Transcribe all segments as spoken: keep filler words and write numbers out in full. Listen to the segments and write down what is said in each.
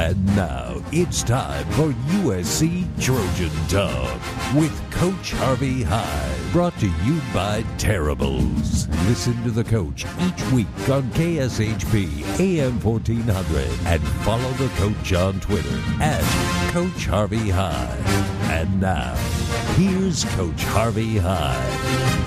And now it's time for U S C Trojan Talk with Coach Harvey Hyde, brought to you by Terrible's. Listen to the coach each week on K S H B A M fourteen hundred and follow the coach on Twitter at Coach Harvey Hyde. And now, here's Coach Harvey Hyde.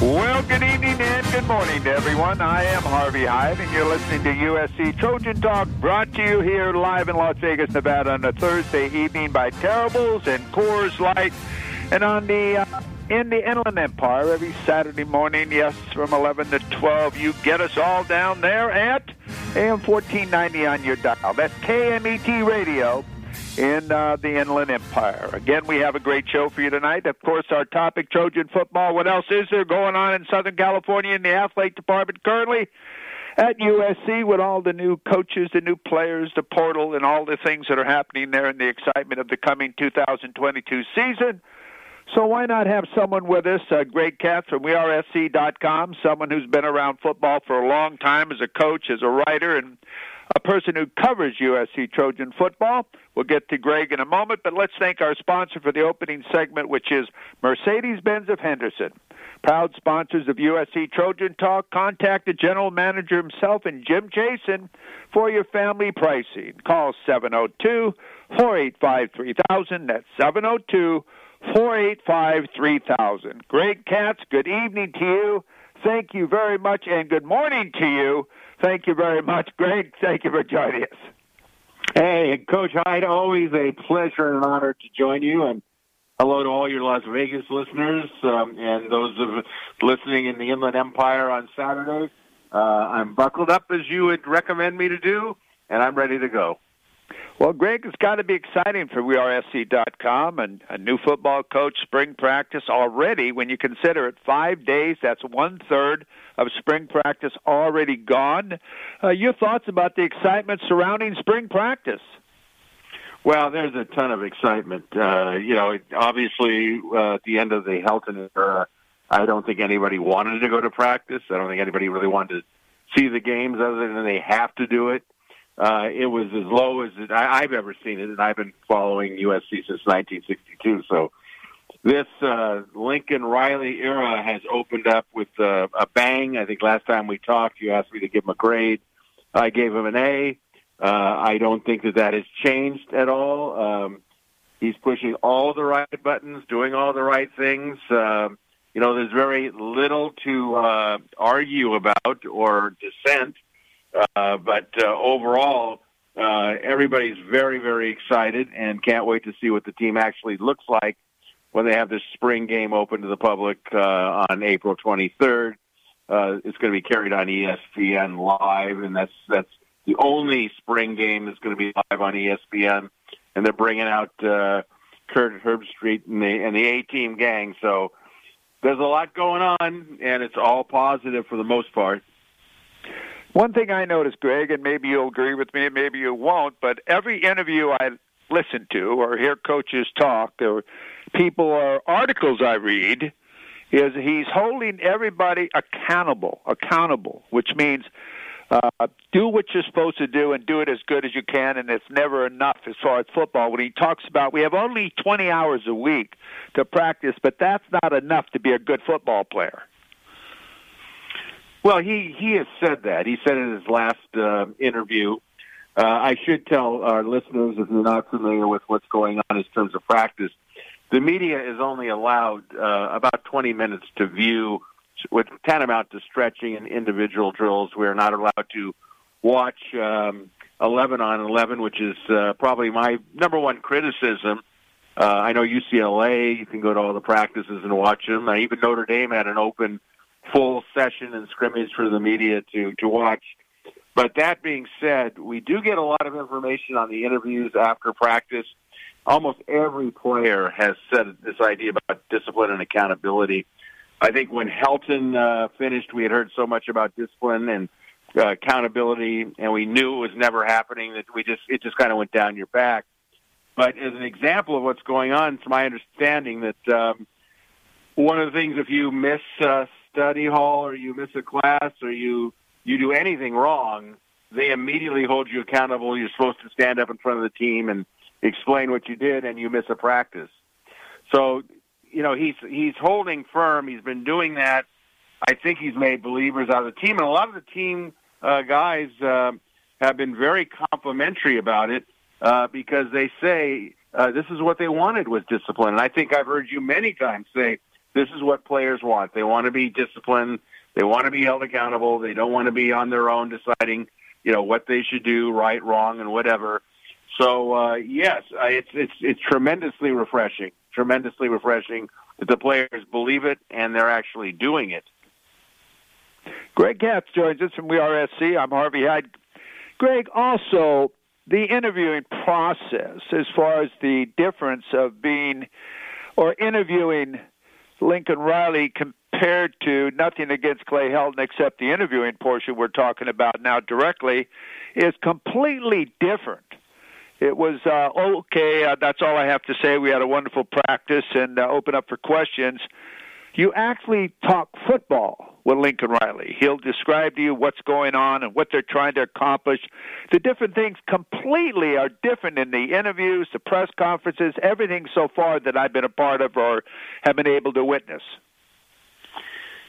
Well, good evening and good morning to everyone. I am Harvey Hyde, and you're listening to U S C Trojan Talk, brought to you here live in Las Vegas, Nevada, on a Thursday evening by Terrible's and Coors Light, and on the uh, in the Inland Empire every Saturday morning, yes, from eleven to twelve. You get us all down there at A M fourteen ninety on your dial. That's K M E T Radio in uh, the Inland Empire. Again, we have a great show for you tonight. Of course, our topic, Trojan football. What else is there going on in Southern California in the athletic department currently at U S C with all the new coaches, the new players, the portal, and all the things that are happening there and the excitement of the coming two thousand twenty-two season? So why not have someone with us, uh, Greg Katz from We Are S C dot com, someone who's been around football for a long time as a coach, as a writer, and a person who covers U S C Trojan football. We'll get to Greg in a moment, but let's thank our sponsor for the opening segment, which is Mercedes-Benz of Henderson. Proud sponsors of U S C Trojan Talk. Contact the general manager himself and Jim Jason for your family pricing. Call seven oh two, four eight five, three thousand. That's seven oh two, four eight five, three thousand. Greg Katz, good evening to you. Thank you very much, and good morning to you. Thank you very much, Greg. Thank you for joining us. Hey, Coach Hyde, always a pleasure and an honor to join you. And hello to all your Las Vegas listeners um, and those of listening in the Inland Empire on Saturday. Uh, I'm buckled up, as you would recommend me to do, and I'm ready to go. Well, Greg, it's got to be exciting for We Are S C dot com and a new football coach, spring practice already. When you consider it, five days, that's one-third of spring practice already gone. Uh, your thoughts about the excitement surrounding spring practice? Well, there's a ton of excitement. Uh, you know, it, obviously, uh, at the end of the Helton era, I don't think anybody wanted to go to practice. I don't think anybody really wanted to see the games other than they have to do it. Uh, it was as low as it, I, I've ever seen it, and I've been following U S C since nineteen sixty-two. So this uh, Lincoln Riley era has opened up with uh, a bang. I think last time we talked, you asked me to give him a grade. I gave him an A. Uh, I don't think that that has changed at all. Um, he's pushing all the right buttons, doing all the right things. Uh, you know, there's very little to uh, argue about or dissent. Uh, but uh, overall, uh, everybody's very, very excited and can't wait to see what the team actually looks like when they have this spring game open to the public uh, on April twenty-third. Uh, it's going to be carried on E S P N Live, and that's that's the only spring game that's going to be live on E S P N. And they're bringing out uh, Kurt Herbstreit and the, and the A-Team gang. So there's a lot going on, and it's all positive for the most part. One thing I noticed, Greg, and maybe you'll agree with me and maybe you won't, but every interview I listen to or hear coaches talk or people or articles I read is he's holding everybody accountable, accountable, which means uh, do what you're supposed to do and do it as good as you can, and it's never enough as far as football. When he talks about we have only twenty hours a week to practice, but that's not enough to be a good football player. Well, he, he has said that. He said in his last uh, interview. Uh, I should tell our listeners, if you're not familiar with what's going on in terms of practice, the media is only allowed uh, about twenty minutes to view, with tantamount to stretching and individual drills. We're not allowed to watch um, eleven on eleven, which is uh, probably my number one criticism. Uh, I know U C L A, you can go to all the practices and watch them. I even Notre Dame had an open full session and scrimmage for the media to, to watch. But that being said, we do get a lot of information on the interviews after practice. Almost every player has said this idea about discipline and accountability. I think when Helton uh, finished, we had heard so much about discipline and uh, accountability, and we knew it was never happening, that we just it just kind of went down your back. But as an example of what's going on, it's my understanding that um, one of the things, if you miss uh, study hall or you miss a class or you, you do anything wrong, they immediately hold you accountable. You're supposed to stand up in front of the team and explain what you did, and you miss a practice. So, you know, he's he's holding firm. He's been doing that. I think he's made believers out of the team, and a lot of the team uh, guys uh, have been very complimentary about it uh, because they say uh, this is what they wanted was discipline. And I think I've heard you many times say this is what players want. They want to be disciplined. They want to be held accountable. They don't want to be on their own deciding, you know, what they should do, right, wrong, and whatever. So, uh, yes, it's it's it's tremendously refreshing, tremendously refreshing that the players believe it and they're actually doing it. Greg Katz joins us from We Are S C. I'm Harvey Hyde. Greg, also, the interviewing process as far as the difference of being or interviewing Lincoln Riley compared to, nothing against Clay Helton except the interviewing portion we're talking about now directly, is completely different. It was, uh, okay, uh, that's all I have to say. We had a wonderful practice and uh, open up for questions. You actually talk football with Lincoln Riley. He'll describe to you what's going on and what they're trying to accomplish. The different things completely are different in the interviews, the press conferences, everything so far that I've been a part of or have been able to witness.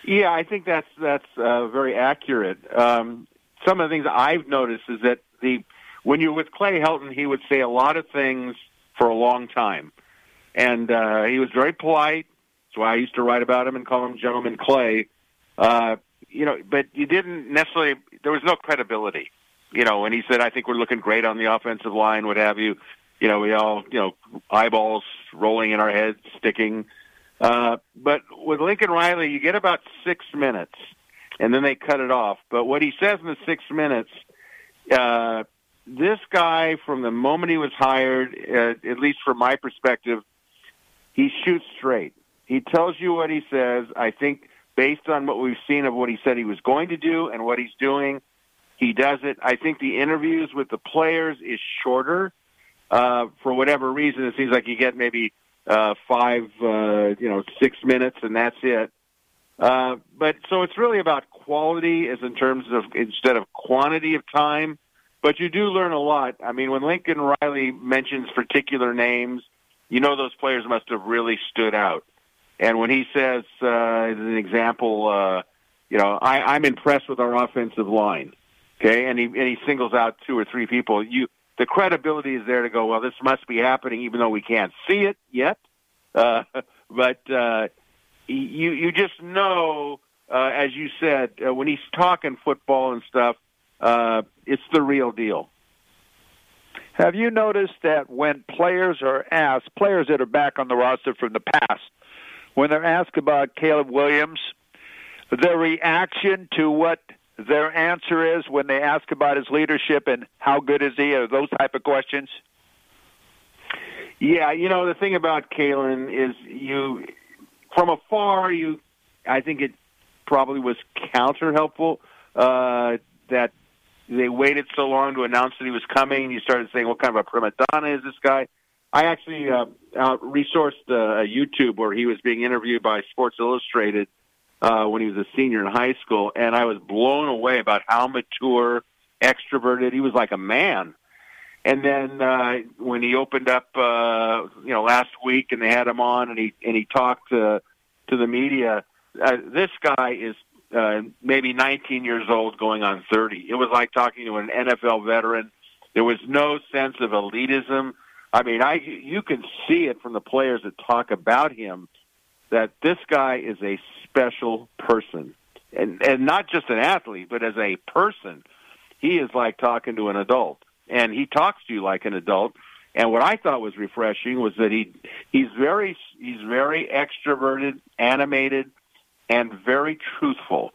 Yeah, I think that's that's uh, very accurate. Um, some of the things I've noticed is that the when you're with Clay Helton, he would say a lot of things for a long time. And uh, he was very polite. That's why I used to write about him and call him Gentleman Clay. Uh, you know, but you didn't necessarily, there was no credibility, you know, and he said, I think we're looking great on the offensive line, what have you. You know, we all, you know, eyeballs rolling in our heads, sticking. Uh, but with Lincoln Riley, you get about six minutes, and then they cut it off. But what he says in the six minutes, uh, this guy, from the moment he was hired, uh, at least from my perspective, he shoots straight. He tells you what he says. I think based on what we've seen of what he said he was going to do and what he's doing, he does it. I think the interviews with the players is shorter. Uh, for whatever reason, it seems like you get maybe uh, five, uh, you know, six minutes, and that's it. Uh, but so it's really about quality, as in terms of instead of quantity of time. But you do learn a lot. I mean, when Lincoln Riley mentions particular names, you know those players must have really stood out. And when he says, uh, as an example, uh, you know, I, I'm impressed with our offensive line, okay, and he and he singles out two or three people, you the credibility is there to go, well, this must be happening, even though we can't see it yet. Uh, but uh, you you just know, uh, as you said, uh, when he's talking football and stuff, uh, it's the real deal. Have you noticed that when players are asked, players that are back on the roster from the past, when they're asked about Caleb Williams, their reaction to what their answer is when they ask about his leadership and how good is he, or those type of questions? Yeah, you know, the thing about Caleb is you, from afar, you, I think it probably was counter-helpful uh, that they waited so long to announce that he was coming. You started saying, what kind of a prima donna is this guy? I actually uh, uh, resourced uh, a YouTube where he was being interviewed by Sports Illustrated uh, when he was a senior in high school, and I was blown away about how mature, extroverted, he was like a man. And then uh, when he opened up, uh, you know, last week, and they had him on, and he and he talked to to the media. Uh, this guy is uh, maybe nineteen years old, going on thirty. It was like talking to an N F L veteran. There was no sense of elitism. I mean, I you can see it from the players that talk about him that this guy is a special person, and and not just an athlete, but as a person, he is like talking to an adult, and he talks to you like an adult. And what I thought was refreshing was that he he's very he's very extroverted, animated, and very truthful.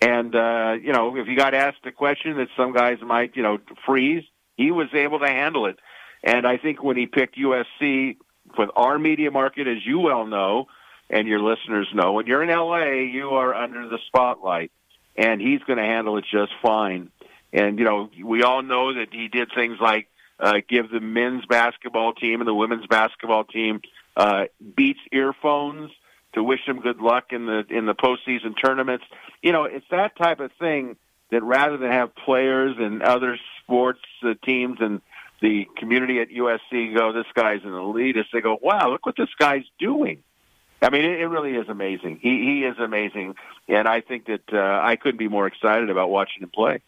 And uh, you know, if you got asked a question that some guys might you know freeze, he was able to handle it. And I think when he picked U S C, with our media market, as you well know, and your listeners know, when you're in L A, you are under the spotlight, and he's going to handle it just fine. And, you know, we all know that he did things like uh, give the men's basketball team and the women's basketball team uh, Beats earphones to wish them good luck in the in the postseason tournaments. You know, it's that type of thing that rather than have players and other sports uh, teams and the community at U S C go, this guy's an elitist, they go, wow, look what this guy's doing. I mean, it, it really is amazing. He he is amazing, and I think that uh, I couldn't be more excited about watching him play.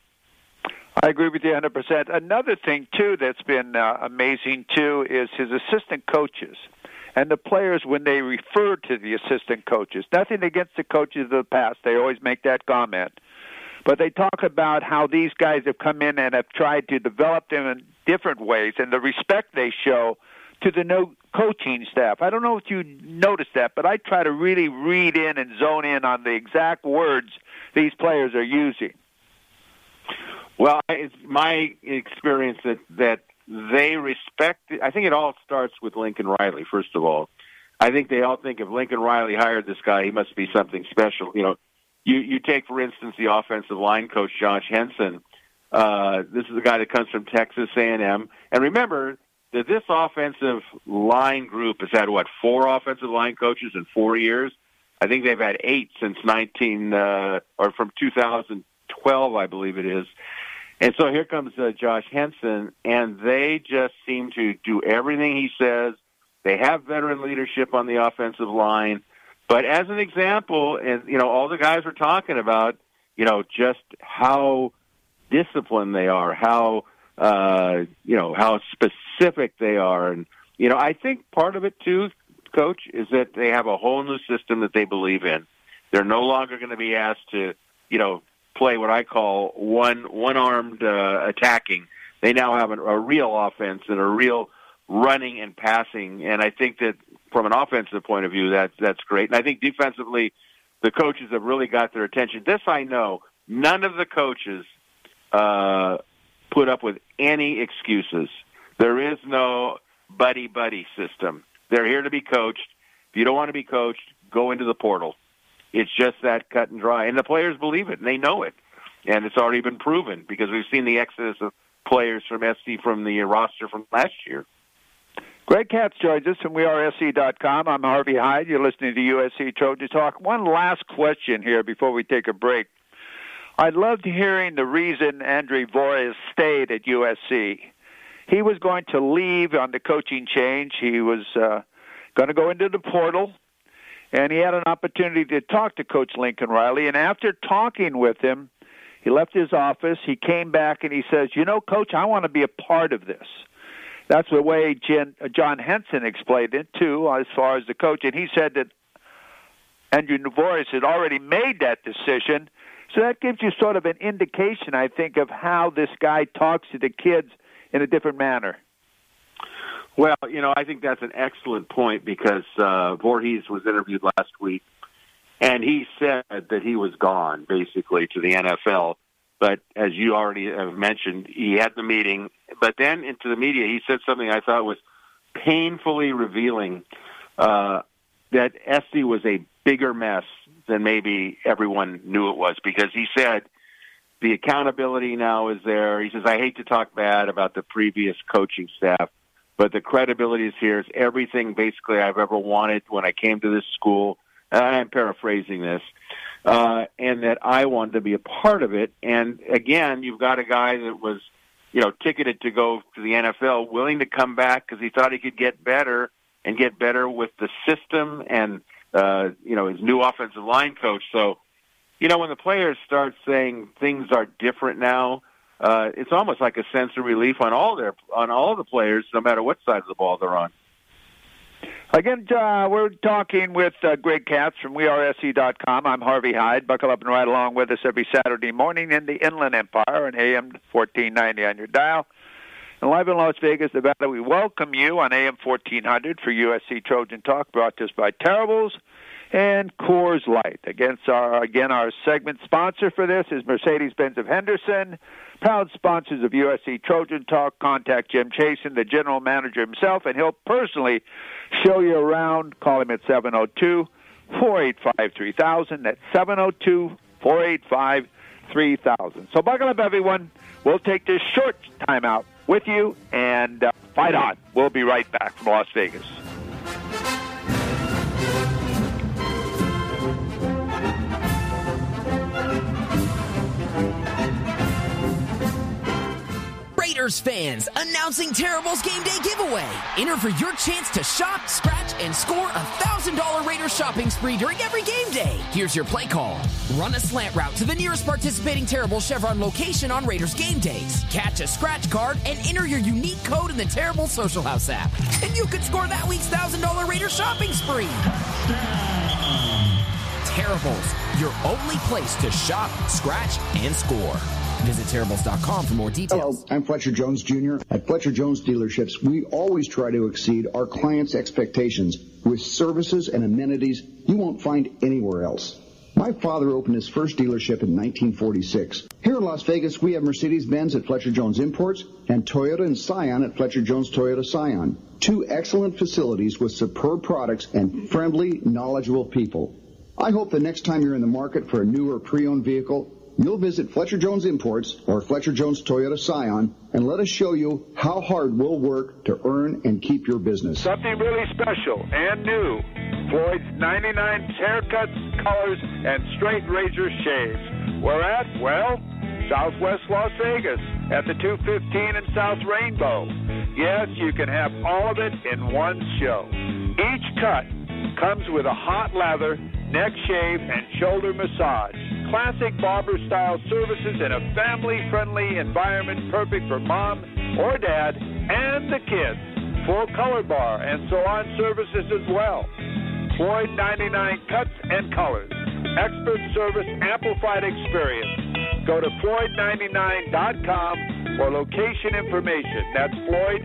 I agree with you one hundred percent. Another thing, too, that's been uh, amazing, too, is his assistant coaches and the players when they refer to the assistant coaches. Nothing against the coaches of the past. They always make that comment. But they talk about how these guys have come in and have tried to develop them in different ways and the respect they show to the new coaching staff. I don't know if you noticed that, but I try to really read in and zone in on the exact words these players are using. Well, it's my experience that, that they respect – I think it all starts with Lincoln Riley, first of all. I think they all think if Lincoln Riley hired this guy, he must be something special, you know. You, you take, for instance, the offensive line coach, Josh Henson. Uh, this is a guy that comes from Texas A and M. And remember that this offensive line group has had, what, four offensive line coaches in four years? I think they've had eight since nineteen uh, or from two thousand twelve, I believe it is. And so here comes uh, Josh Henson, and they just seem to do everything he says. They have veteran leadership on the offensive line. But as an example, and you know, all the guys were talking about, you know, just how disciplined they are, how uh, you know, how specific they are, and you know, I think part of it too, Coach, is that they have a whole new system that they believe in. They're no longer going to be asked to, you know, play what I call one one-armed uh, attacking. They now have a, a real offense and a real running and passing, and I think that from an offensive point of view, that, that's great. And I think defensively, the coaches have really got their attention. This I know. None of the coaches uh, put up with any excuses. There is no buddy-buddy system. They're here to be coached. If you don't want to be coached, go into the portal. It's just that cut and dry. And the players believe it, and they know it. And it's already been proven because we've seen the exodus of players from S C from the roster from last year. Greg Katz joins us from We Are S C dot com. I'm Harvey Hyde. You're listening to U S C Trojan Talk. One last question here before we take a break. I loved hearing the reason Andrew Voris stayed at U S C. He was going to leave on the coaching change. He was uh, going to go into the portal, and he had an opportunity to talk to Coach Lincoln Riley. And after talking with him, he left his office. He came back, and he says, you know, Coach, I want to be a part of this. That's the way John Henson explained it, too, as far as the coach. And he said that Andrew Voris had already made that decision. So that gives you sort of an indication, I think, of how this guy talks to the kids in a different manner. Well, you know, I think that's an excellent point because uh, Vorhees was interviewed last week, and he said that he was gone, basically, to the N F L. But as you already have mentioned, he had the meeting. But then into the media, he said something I thought was painfully revealing, uh, that S C was a bigger mess than maybe everyone knew it was. Because he said the accountability now is there. He says, I hate to talk bad about the previous coaching staff, but the credibility is here. It's everything basically I've ever wanted when I came to this school. And I'm paraphrasing this. Uh, and that I wanted to be a part of it. And again, you've got a guy that was, you know, ticketed to go to the N F L, willing to come back because he thought he could get better and get better with the system and, uh, you know, his new offensive line coach. So, you know, when the players start saying things are different now, uh, it's almost like a sense of relief on all their, on all the players, no matter what side of the ball they're on. Again, uh, we're talking with uh, Greg Katz from We Are S C dot com. I'm Harvey Hyde. Buckle up and ride along with us every Saturday morning in the Inland Empire on A M fourteen ninety on your dial. And live in Las Vegas, Nevada, we welcome you on A M fourteen hundred for U S C Trojan Talk, brought to us by Terrible's and Coors Light. Again, our, again, our segment sponsor for this is Mercedes-Benz of Henderson, proud sponsors of U S C Trojan Talk. Contact Jim Chasen, the general manager himself, and he'll personally show you around. Call him at seven oh two, four eight five, three thousand. That's seven oh two, four eight five, three thousand. So buckle up, everyone. We'll take this short time out with you, and uh, fight on. We'll be right back from Las Vegas. Bears fans, announcing Terrible's Game Day giveaway. Enter for your chance to shop, scratch, and score a one thousand dollars Raiders shopping spree during every game day. Here's your play call. Run a slant route to the nearest participating Terrible's Chevron location on Raiders game days. Catch a scratch card and enter your unique code in the Terrible Social House app. And you could score that week's one thousand dollars Raiders shopping spree. Terrible's, your only place to shop, scratch, and score. Visit Terrible's dot com for more details. Hello, I'm Fletcher Jones, Junior At Fletcher Jones Dealerships, we always try to exceed our clients' expectations with services and amenities you won't find anywhere else. My father opened his first dealership in nineteen forty-six. Here in Las Vegas, we have Mercedes-Benz at Fletcher Jones Imports and Toyota and Scion at Fletcher Jones Toyota Scion. Two excellent facilities with superb products and friendly, knowledgeable people. I hope the next time you're in the market for a new or pre-owned vehicle, you'll visit Fletcher Jones Imports or Fletcher Jones Toyota Scion and let us show you how hard we'll work to earn and keep your business. Something really special and new. Floyd's ninety-nine haircuts, colors, and straight razor shaves. We're at, well, Southwest Las Vegas at the two fifteen and South Rainbow. Yes, you can have all of it in one show. Each cut comes with a hot lather, neck shave, and shoulder massage. Classic barber-style services in a family-friendly environment, perfect for mom or dad and the kids. Full color bar and salon services as well. Floyd ninety-nine cuts and colors. Expert service, amplified experience. Go to Floyd ninety-nine dot com for location information. That's Floyd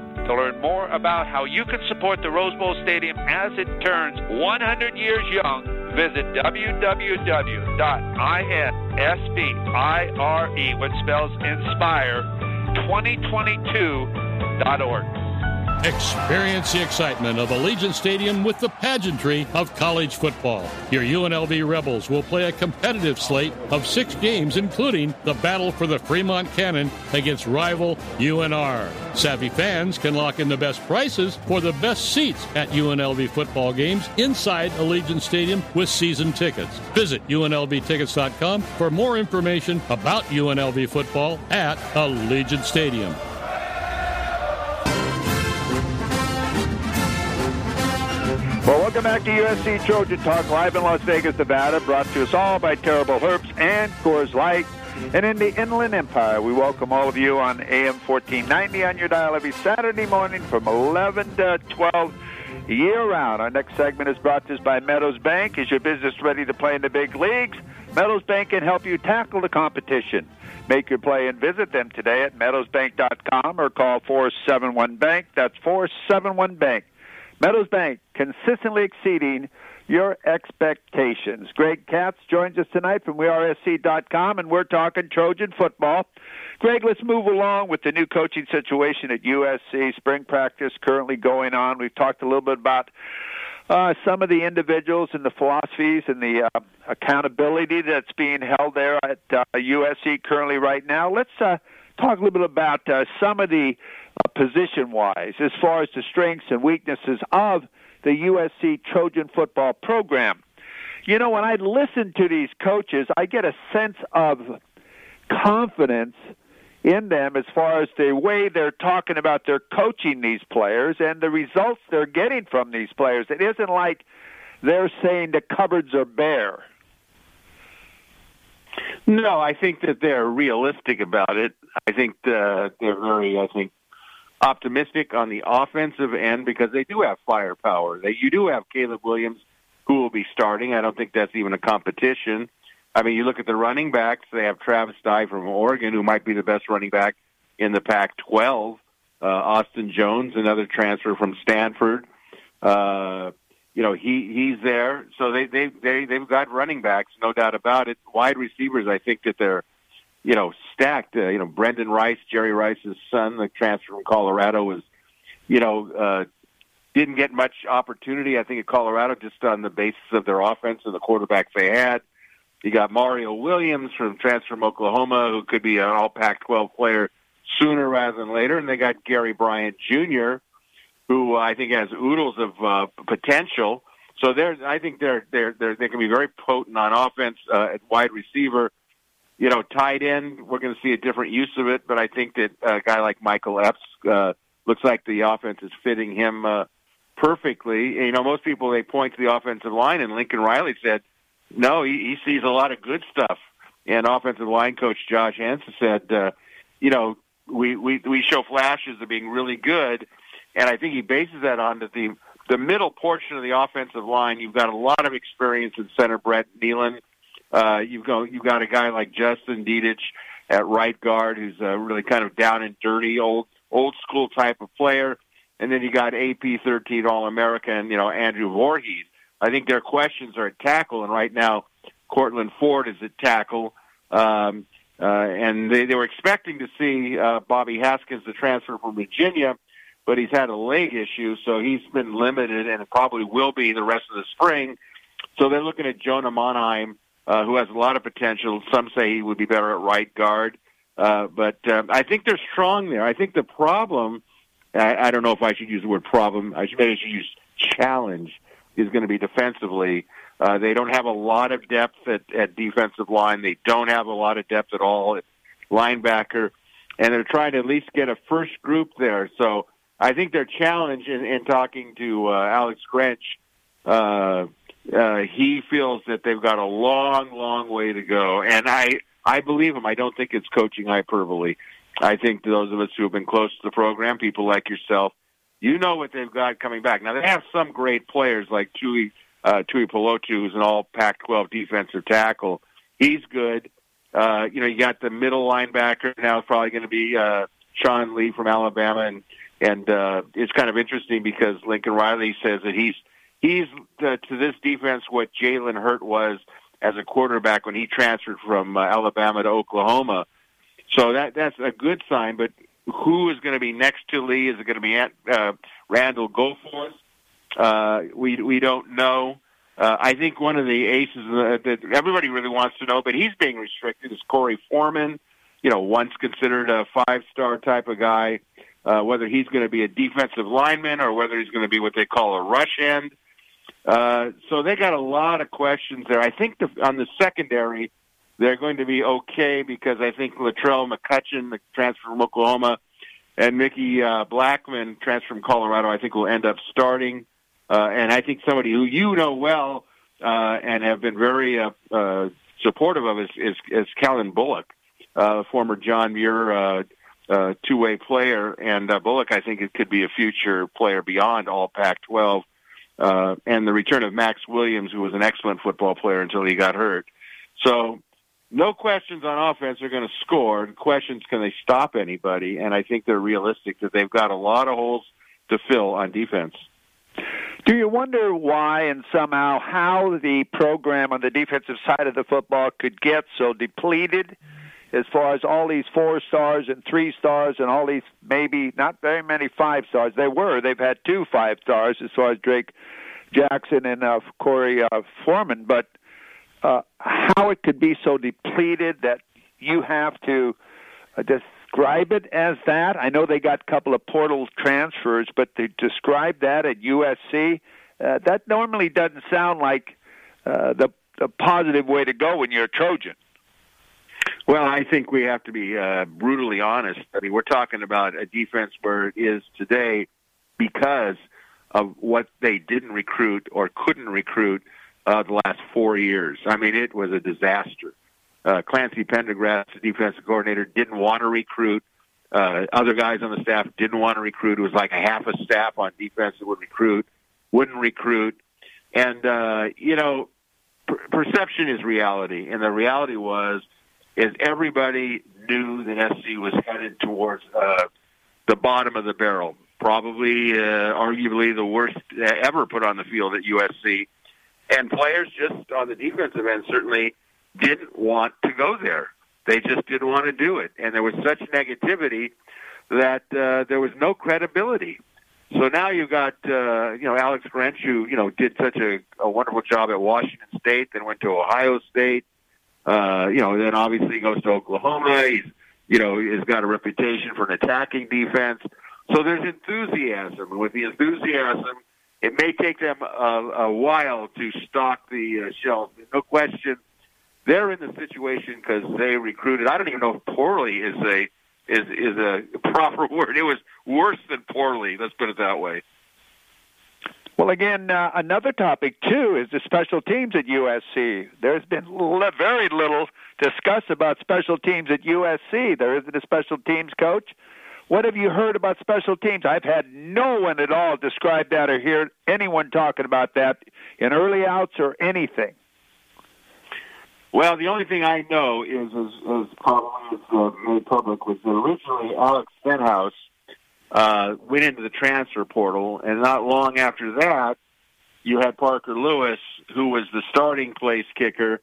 To learn more about how you can support the Rose Bowl Stadium as it turns one hundred years young, visit w w w dot inspire, which spells inspire, twenty twenty-two dot org. Experience the excitement of Allegiant Stadium with the pageantry of college football. Your U N L V Rebels will play a competitive slate of six games, including the battle for the Fremont Cannon against rival U N R. Savvy fans can lock in the best prices for the best seats at U N L V football games inside Allegiant Stadium with season tickets. Visit U N L V tickets dot com for more information about U N L V football at Allegiant Stadium. Well, welcome back to U S C Trojan Talk, live in Las Vegas, Nevada, brought to us all by Terrible Herbs and Coors Light. And in the Inland Empire, we welcome all of you on A M fourteen ninety on your dial every Saturday morning from eleven to twelve year-round. Our next segment is brought to us by Meadows Bank. Is your business ready to play in the big leagues? Meadows Bank can help you tackle the competition. Make your play and visit them today at meadows bank dot com or call four seven one bank. That's four seven one bank. Meadows Bank, consistently exceeding your expectations. Greg Katz joins us tonight from We Are S C dot com, and we're talking Trojan football. Greg, let's move along with the new coaching situation at U S C. Spring practice currently going on. We've talked a little bit about uh, some of the individuals and the philosophies and the uh, accountability that's being held there at uh, U S C currently right now. Let's uh, talk a little bit about uh, some of the Uh, position-wise, as far as the strengths and weaknesses of the U S C Trojan football program. You know, when I listen to these coaches, I get a sense of confidence in them as far as the way they're talking about their coaching these players and the results they're getting from these players. It isn't like they're saying the cupboards are bare. No, I think that they're realistic about it. I think uh, they're very, I think, optimistic on the offensive end because they do have firepower. They, you do have Caleb Williams, who will be starting. I don't think that's even a competition. I mean, you look at the running backs. They have Travis Dye from Oregon, who might be the best running back in the Pac twelve. Uh, Austin Jones, another transfer from Stanford. Uh, you know, he, he's there. So they, they, they, they've got running backs, no doubt about it. Wide receivers, I think that they're, you know, stacked. Uh, you know, Brendan Rice, Jerry Rice's son, the transfer from Colorado, was you know, uh, didn't get much opportunity, I think, at Colorado just on the basis of their offense and the quarterbacks they had. You got Mario Williams from transfer from Oklahoma, who could be an all Pac twelve player sooner rather than later. And they got Gary Bryant Junior, who I think has oodles of uh, potential. So there's, I think they're, they're, they're, they can be very potent on offense uh, at wide receiver. You know, tight end, we're going to see a different use of it, but I think that a guy like Michael Epps uh, looks like the offense is fitting him uh, perfectly. And, you know, most people, they point to the offensive line, and Lincoln Riley said, no, he, he sees a lot of good stuff. And offensive line coach Josh Henson said, uh, you know, we, we, we show flashes of being really good, and I think he bases that on the theme. The middle portion of the offensive line, you've got a lot of experience in center Brett Nealon. Uh, you've, go, you've got a guy like Justin Dietich at right guard who's a really kind of down-and-dirty, old, old-school type of player. And then you got A P thirteen All-American, you know, Andrew Vorhees. I think their questions are at tackle, and right now Cortland Ford is at tackle. Um, uh, and they, they were expecting to see uh, Bobby Haskins, the transfer from Virginia, but he's had a leg issue, so he's been limited and probably will be the rest of the spring. So they're looking at Jonah Monheim, uh, who has a lot of potential. Some say he would be better at right guard. Uh, but um, I think they're strong there. I think the problem, I, I don't know if I should use the word problem, I should, maybe I should use challenge, is going to be defensively. Uh, they don't have a lot of depth at, at defensive line. They don't have a lot of depth at all at linebacker. And they're trying to at least get a first group there. So I think their challenge in, in talking to uh, Alex Grinch, uh, uh, he feels that they've got a long, long way to go. And I, I believe him. I don't think it's coaching hyperbole. I think those of us who have been close to the program, people like yourself, you know what they've got coming back. Now, they have some great players like Tui, uh, Tui Pelotu, who's an all Pac twelve defensive tackle. He's good. Uh, you know, you got the middle linebacker now, it's probably going to be uh, Sean Lee from Alabama, and And uh, it's kind of interesting because Lincoln Riley says that he's he's uh, to this defense what Jalen Hurt was as a quarterback when he transferred from uh, Alabama to Oklahoma. So that that's a good sign. But who is going to be next to Lee? Is it going to be at, uh, Randall Goforth? Uh, we we don't know. Uh, I think one of the aces that everybody really wants to know, but he's being restricted, is Korey Foreman. You know, once considered a five-star type of guy. Uh, whether he's going to be a defensive lineman or whether he's going to be what they call a rush end. Uh, so they got a lot of questions there. I think the, on the secondary, they're going to be okay because I think Latrell McCutcheon, the transfer from Oklahoma, and Mickey uh, Blackman, transfer from Colorado, I think will end up starting. Uh, and I think somebody who you know well uh, and have been very uh, uh, supportive of is, is, is Callan Bullock, uh, former John Muir uh Uh, two-way player, and uh, Bullock, I think it could be a future player beyond all Pac twelve, uh, and the return of Max Williams, who was an excellent football player until he got hurt. So no questions on offense are going to score. Questions, can they stop anybody? And I think they're realistic that they've got a lot of holes to fill on defense. Do you wonder why and somehow how the program on the defensive side of the football could get so depleted? As far as all these four stars and three stars and all these maybe not very many five stars. They were. They've had two five stars as far as Drake Jackson and uh, Korey uh, Foreman. But uh, how it could be so depleted that you have to uh, describe it as that? I know they got a couple of portal transfers, but to describe that at U S C, uh, that normally doesn't sound like uh, the, the positive way to go when you're a Trojan. Well, I think we have to be uh, brutally honest. I mean, we're talking about a defense where it is today because of what they didn't recruit or couldn't recruit uh, the last four years. I mean, it was a disaster. Uh, Clancy Pendergrass, the defensive coordinator, didn't want to recruit. Uh, other guys on the staff didn't want to recruit. It was like a half a staff on defense that would recruit, wouldn't recruit. And, uh, you know, per- perception is reality, and the reality was is everybody knew that S C was headed towards uh, the bottom of the barrel, probably, uh, arguably the worst ever put on the field at U S C. And players just on the defensive end certainly didn't want to go there. They just didn't want to do it. And there was such negativity that uh, there was no credibility. So now you've got, uh, you know, Alex Grinch, who, you know, did such a, a wonderful job at Washington State, then went to Ohio State, uh, you know, then obviously goes to Oklahoma. He's, you know, he's got a reputation for an attacking defense. So there's enthusiasm. And with the enthusiasm, it may take them a, a while to stock the uh, shelves. No question, they're in the situation because they recruited. I don't even know if poorly is a is is a proper word. It was worse than poorly. Let's put it that way. Well, again, uh, another topic too is the special teams at U S C. There's been le- very little discussed about special teams at U S C. There isn't a special teams coach. What have you heard about special teams? I've had no one at all describe that or hear anyone talking about that in early outs or anything. Well, the only thing I know is, is, is probably uh, made public, was that originally Alex Stenhouse uh, went into the transfer portal, and not long after that, you had Parker Lewis, who was the starting place kicker.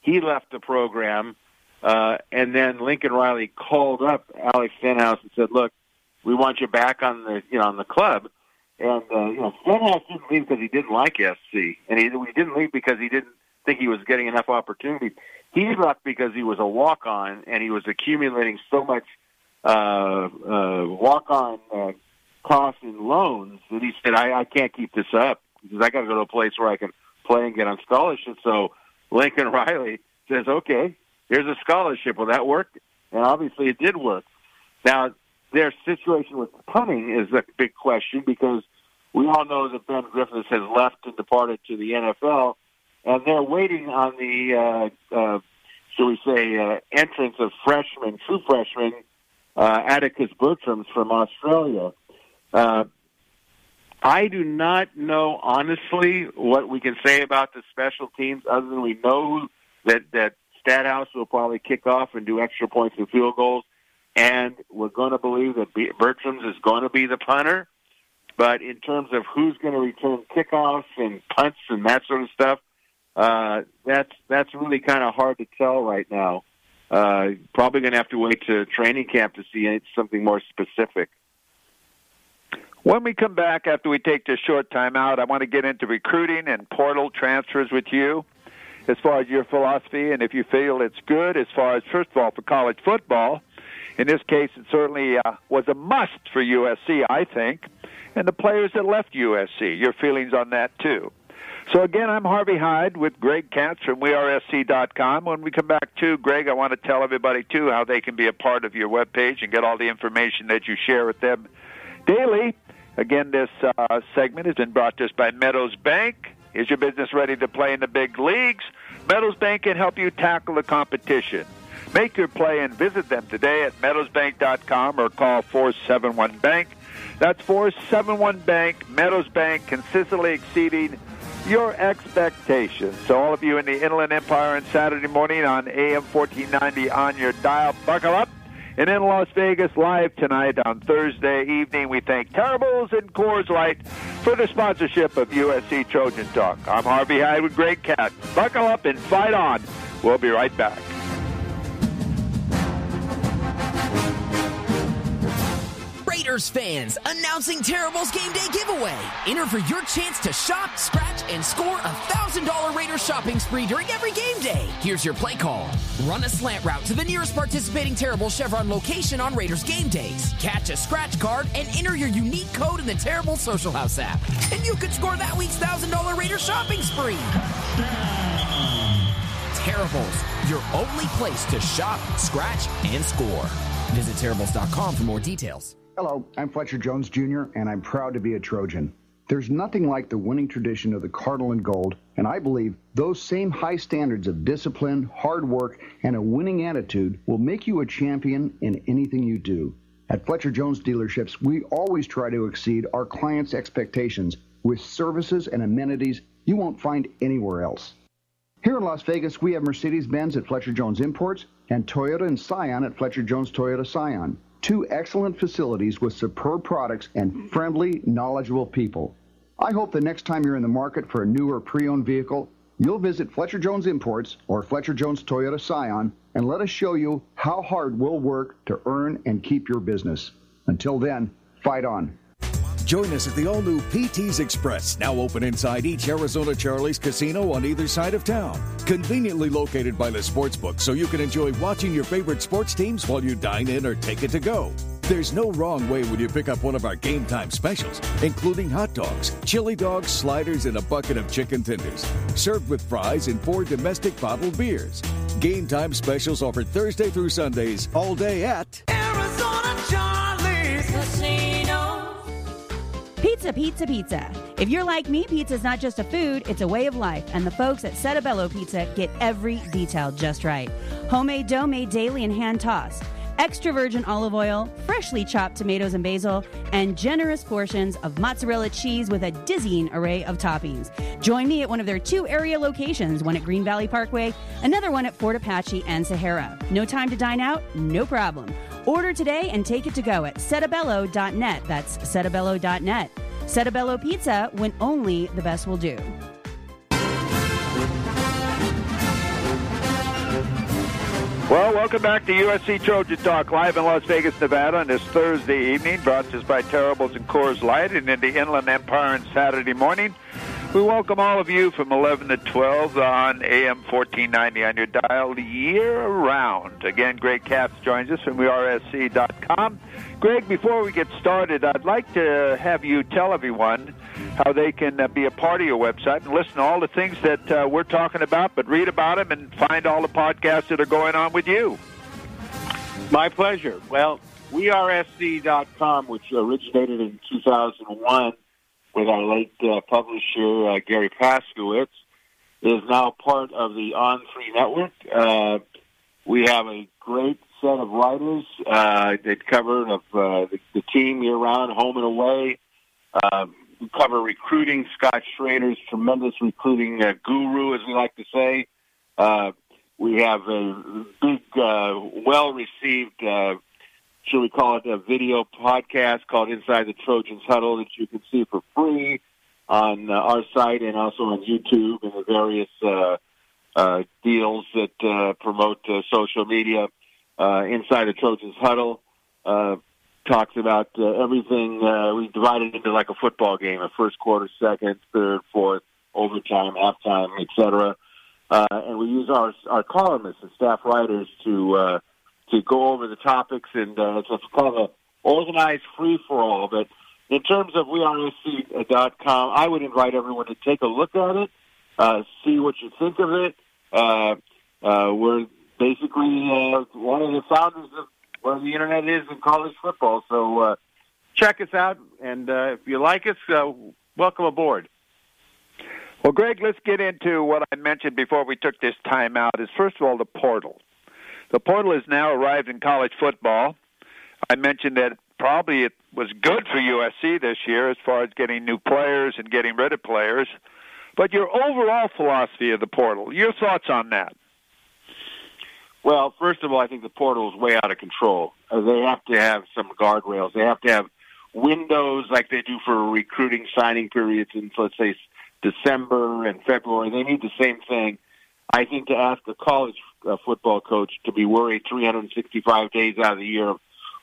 He left the program. Uh, and then Lincoln Riley called up Alex Stenhouse and said, "Look, we want you back on the, you know, on the club." And uh, you know, Stenhouse didn't leave because he didn't like S C, and he, he didn't leave because he didn't think he was getting enough opportunity. He left because he was a walk-on, and he was accumulating so much uh, uh, walk-on uh, costs and loans that he said, "I, I can't keep this up because I got to go to a place where I can play and get on scholarship." So Lincoln Riley says, "Okay, here's a scholarship. Will that work?" And obviously it did work. Now, their situation with punting is a big question because we all know that Ben Griffiths has left and departed to the N F L, and they're waiting on the, uh, uh, shall we say, uh, entrance of freshmen, true freshmen, uh, Atticus Bertrams from Australia. Uh, I do not know, honestly, what we can say about the special teams other than we know that, that Stathouse will probably kick off and do extra points and field goals, and we're going to believe that Bertrams is going to be the punter. But in terms of who's going to return kickoffs and punts and that sort of stuff, uh, that's that's really kind of hard to tell right now. Uh, probably going to have to wait to training camp to see something more specific. When we come back after we take this short time out, I want to get into recruiting and portal transfers with you, as far as your philosophy, and if you feel it's good, as far as, first of all, for college football. In this case, it certainly uh, was a must for U S C, I think, and the players that left U S C, your feelings on that, too. So, again, I'm Harvey Hyde with Greg Katz from We Are S C dot com. When we come back, too, Greg, I want to tell everybody, too, how they can be a part of your webpage and get all the information that you share with them daily. Again, this uh, segment has been brought to us by Meadows Bank. Is your business ready to play in the big leagues? Meadows Bank can help you tackle the competition. Make your play and visit them today at meadows bank dot com or call four seven one bank. That's four seven one bank, Meadows Bank, consistently exceeding your expectations. So all of you in the Inland Empire on Saturday morning on A M fourteen ninety on your dial, buckle up. And in Las Vegas, live tonight on Thursday evening, we thank Terrible's and Coors Light for the sponsorship of U S C Trojan Talk. I'm Harvey Hyde with Greg Katz. Buckle up and fight on. We'll be right back. Raiders fans, announcing Terrible's Game Day giveaway. Enter for your chance to shop, scratch, and score a one thousand dollars Raiders shopping spree during every game day. Here's your play call. Run a slant route to the nearest participating Terrible's Chevron location on Raiders game days. Catch a scratch card and enter your unique code in the Terrible's Social House app. And you could score that week's one thousand dollars Raiders shopping spree. Terrible's, your only place to shop, scratch, and score. Visit Terrible's dot com for more details. Hello, I'm Fletcher Jones, Junior, and I'm proud to be a Trojan. There's nothing like the winning tradition of the Cardinal and Gold, and I believe those same high standards of discipline, hard work, and a winning attitude will make you a champion in anything you do. At Fletcher Jones Dealerships, we always try to exceed our clients' expectations with services and amenities you won't find anywhere else. Here in Las Vegas, we have Mercedes-Benz at Fletcher Jones Imports and Toyota and Scion at Fletcher Jones Toyota Scion. Two excellent facilities with superb products and friendly, knowledgeable people. I hope the next time you're in the market for a new or pre-owned vehicle, you'll visit Fletcher Jones Imports or Fletcher Jones Toyota Scion and let us show you how hard we'll work to earn and keep your business. Until then, fight on. Join us at the all-new P T's Express, now open inside each Arizona Charlie's casino on either side of town. Conveniently located by the sportsbook, so you can enjoy watching your favorite sports teams while you dine in or take it to go. There's no wrong way when you pick up one of our game time specials, including hot dogs, chili dogs, sliders, and a bucket of chicken tenders. Served with fries and four domestic bottled beers. Game time specials offered Thursday through Sundays, all day at Arizona Charlie's Casino. Pizza, pizza, pizza. If you're like me, pizza's not just a food, it's a way of life. And the folks at Setabello Pizza get every detail just right. Homemade dough made daily and hand-tossed. Extra virgin olive oil, freshly chopped tomatoes and basil, and generous portions of mozzarella cheese with a dizzying array of toppings. Join me at one of their two area locations, one at Green Valley Parkway, another one at Fort Apache and Sahara. No time to dine out? No problem. Order today and take it to go at setabello dot net. That's setabello dot net. Setabello Pizza, when only the best will do. Well, welcome back to U S C Trojan Talk, live in Las Vegas, Nevada, on this Thursday evening, brought to us by Terrible's and Coors Light, and in the Inland Empire on Saturday morning. We welcome all of you from eleven to twelve on A M fourteen ninety on your dial year-round. Again, Greg Katz joins us from We Are S C dot com. Greg, before we get started, I'd like to have you tell everyone how they can be a part of your website and listen to all the things that uh, we're talking about, but read about them and find all the podcasts that are going on with you. My pleasure. Well, We Are S C dot com, which originated in two thousand one with our late uh, publisher, uh, Gary Paskowitz, is now part of the On three Network. Uh, we have a great set of writers uh, that cover of, uh, the, the team year-round, home and away. Uh, we cover recruiting. Scott Schrader's tremendous recruiting uh, guru, as we like to say. Uh, we have a big, uh, well-received uh Should we call it a video podcast called Inside the Trojans Huddle that you can see for free on uh, our site and also on YouTube and the various uh, uh, deals that uh, promote uh, social media. Uh, Inside the Trojans Huddle uh, talks about uh, everything. Uh, we divide it into like a football game, a first quarter, second, third, fourth, overtime, halftime, et cetera. Uh, and we use our, our columnists and staff writers to uh, – to go over the topics, and uh, it's what's called an organized free-for-all. But in terms of We Are S C dot com, I would invite everyone to take a look at it, uh, see what you think of it. Uh, uh, we're basically uh, one of the founders of where the Internet is in college football. So uh, check us out, and uh, if you like us, uh, welcome aboard. Well, Greg, let's get into what I mentioned before we took this time out is, first of all, the portal. The portal has now arrived in college football. I mentioned that probably it was good for U S C this year as far as getting new players and getting rid of players. But your overall philosophy of the portal, your thoughts on that? Well, first of all, I think the portal is way out of control. They have to have some guardrails. They have to have windows like they do for recruiting signing periods in, let's say, December and February. They need the same thing. I think to ask a college uh, football coach to be worried three hundred sixty-five days out of the year of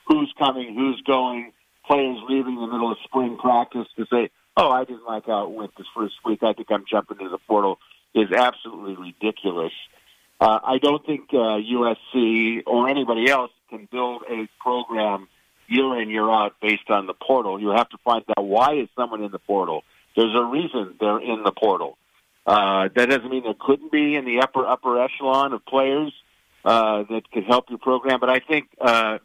who's coming, who's going, players leaving in the middle of spring practice to say, oh, I didn't like how it went this first week. I think I'm jumping to the portal is absolutely ridiculous. Uh, I don't think uh, U S C or anybody else can build a program year in, year out based on the portal. You have to find out why is someone in the portal. There's a reason they're in the portal. Uh, that doesn't mean there couldn't be in the upper upper echelon of players uh, that could help your program. But I think, uh,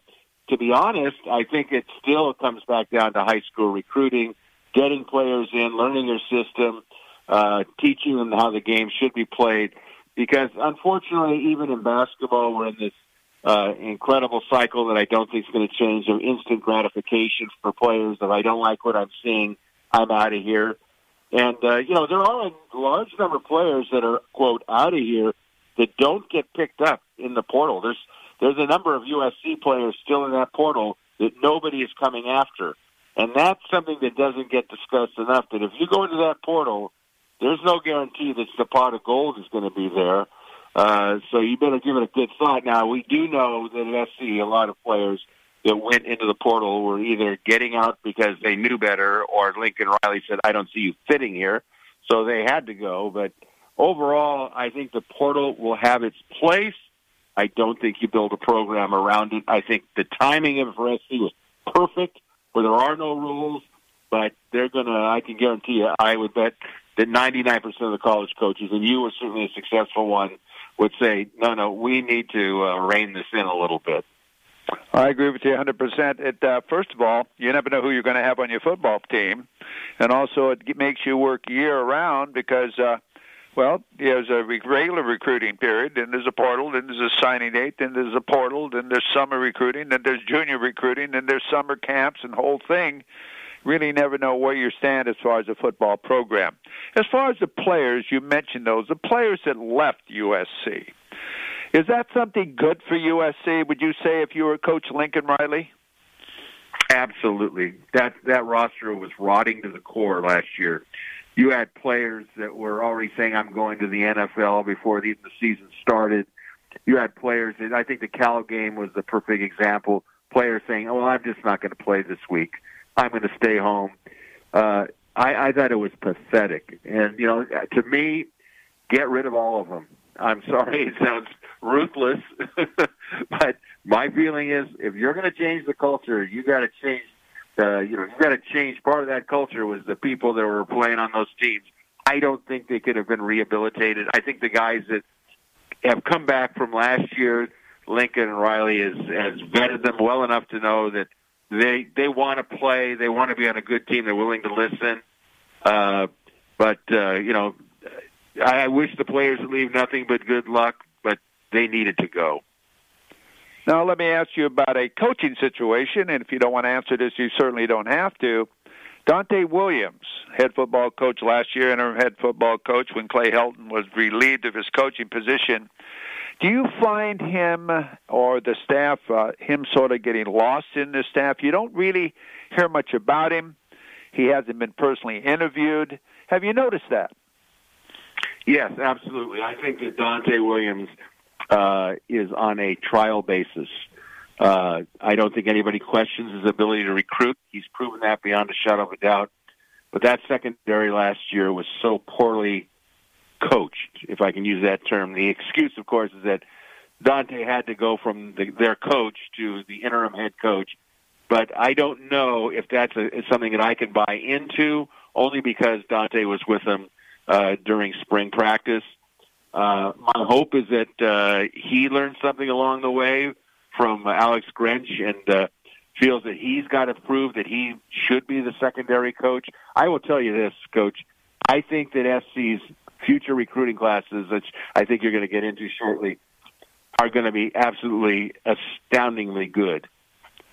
to be honest, I think it still comes back down to high school recruiting, getting players in, learning their system, uh, teaching them how the game should be played. Because, unfortunately, even in basketball, we're in this uh, incredible cycle that I don't think is going to change of instant gratification for players. If I don't like what I'm seeing, I'm out of here. And, uh, you know, there are a large number of players that are, quote, out of here that don't get picked up in the portal. There's there's a number of U S C players still in that portal that nobody is coming after. And that's something that doesn't get discussed enough, that if you go into that portal, there's no guarantee that the pot of gold is going to be there. Uh, so you better give it a good thought. Now, we do know that at S C, a lot of players that went into the portal were either getting out because they knew better, or Lincoln Riley said, I don't see you fitting here. So they had to go. But overall, I think the portal will have its place. I don't think you build a program around it. I think the timing of it for S C was perfect, where there are no rules, but they're going to, I can guarantee you, I would bet that ninety-nine percent of the college coaches, and you were certainly a successful one, would say, no, no, we need to uh, rein this in a little bit. I agree with you one hundred percent. It, uh, first of all, you never know who you're going to have on your football team. And also it makes you work year-round because, uh, well, there's a regular recruiting period, then there's a portal, then there's a signing date, then there's a portal, then there's summer recruiting, then there's junior recruiting, then there's summer camps and whole thing. Really never know where you stand as far as the football program. As far as the players, you mentioned those, the players that left U S C. Is that something good for U S C, would you say, if you were Coach Lincoln Riley? Absolutely. That that roster was rotting to the core last year. You had players that were already saying, I'm going to the N F L before even the season started. You had players, and I think the Cal game was the perfect example, players saying, oh, well, I'm just not going to play this week. I'm going to stay home. Uh, I, I thought it was pathetic. And, you know, to me, get rid of all of them. I'm sorry, it sounds ruthless, but my feeling is if you're going to change the culture, you got to change. Uh, you know, you got to change. Part of that culture was the people that were playing on those teams. I don't think they could have been rehabilitated. I think the guys that have come back from last year, Lincoln and Riley has, has vetted them well enough to know that they they want to play, they want to be on a good team, they're willing to listen. Uh, but uh, you know. I wish the players would leave nothing but good luck, but they needed to go. Now, let me ask you about a coaching situation, and if you don't want to answer this, you certainly don't have to. Donte Williams, head football coach last year, interim head football coach when Clay Helton was relieved of his coaching position. Do you find him or the staff, uh, him sort of getting lost in the staff? You don't really hear much about him. He hasn't been personally interviewed. Have you noticed that? Yes, absolutely. I think that Donte Williams uh, is on a trial basis. Uh, I don't think anybody questions his ability to recruit. He's proven that beyond a shadow of a doubt. But that secondary last year was so poorly coached, if I can use that term. The excuse, of course, is that Donte had to go from the, their coach to the interim head coach. But I don't know if that's a, something that I can buy into, only because Donte was with him Uh, during spring practice. Uh, my hope is that uh, he learned something along the way from uh, Alex Grinch and uh, feels that he's got to prove that he should be the secondary coach. I will tell you this, Coach. I think that S C's future recruiting classes, which I think you're going to get into shortly, are going to be absolutely astoundingly good.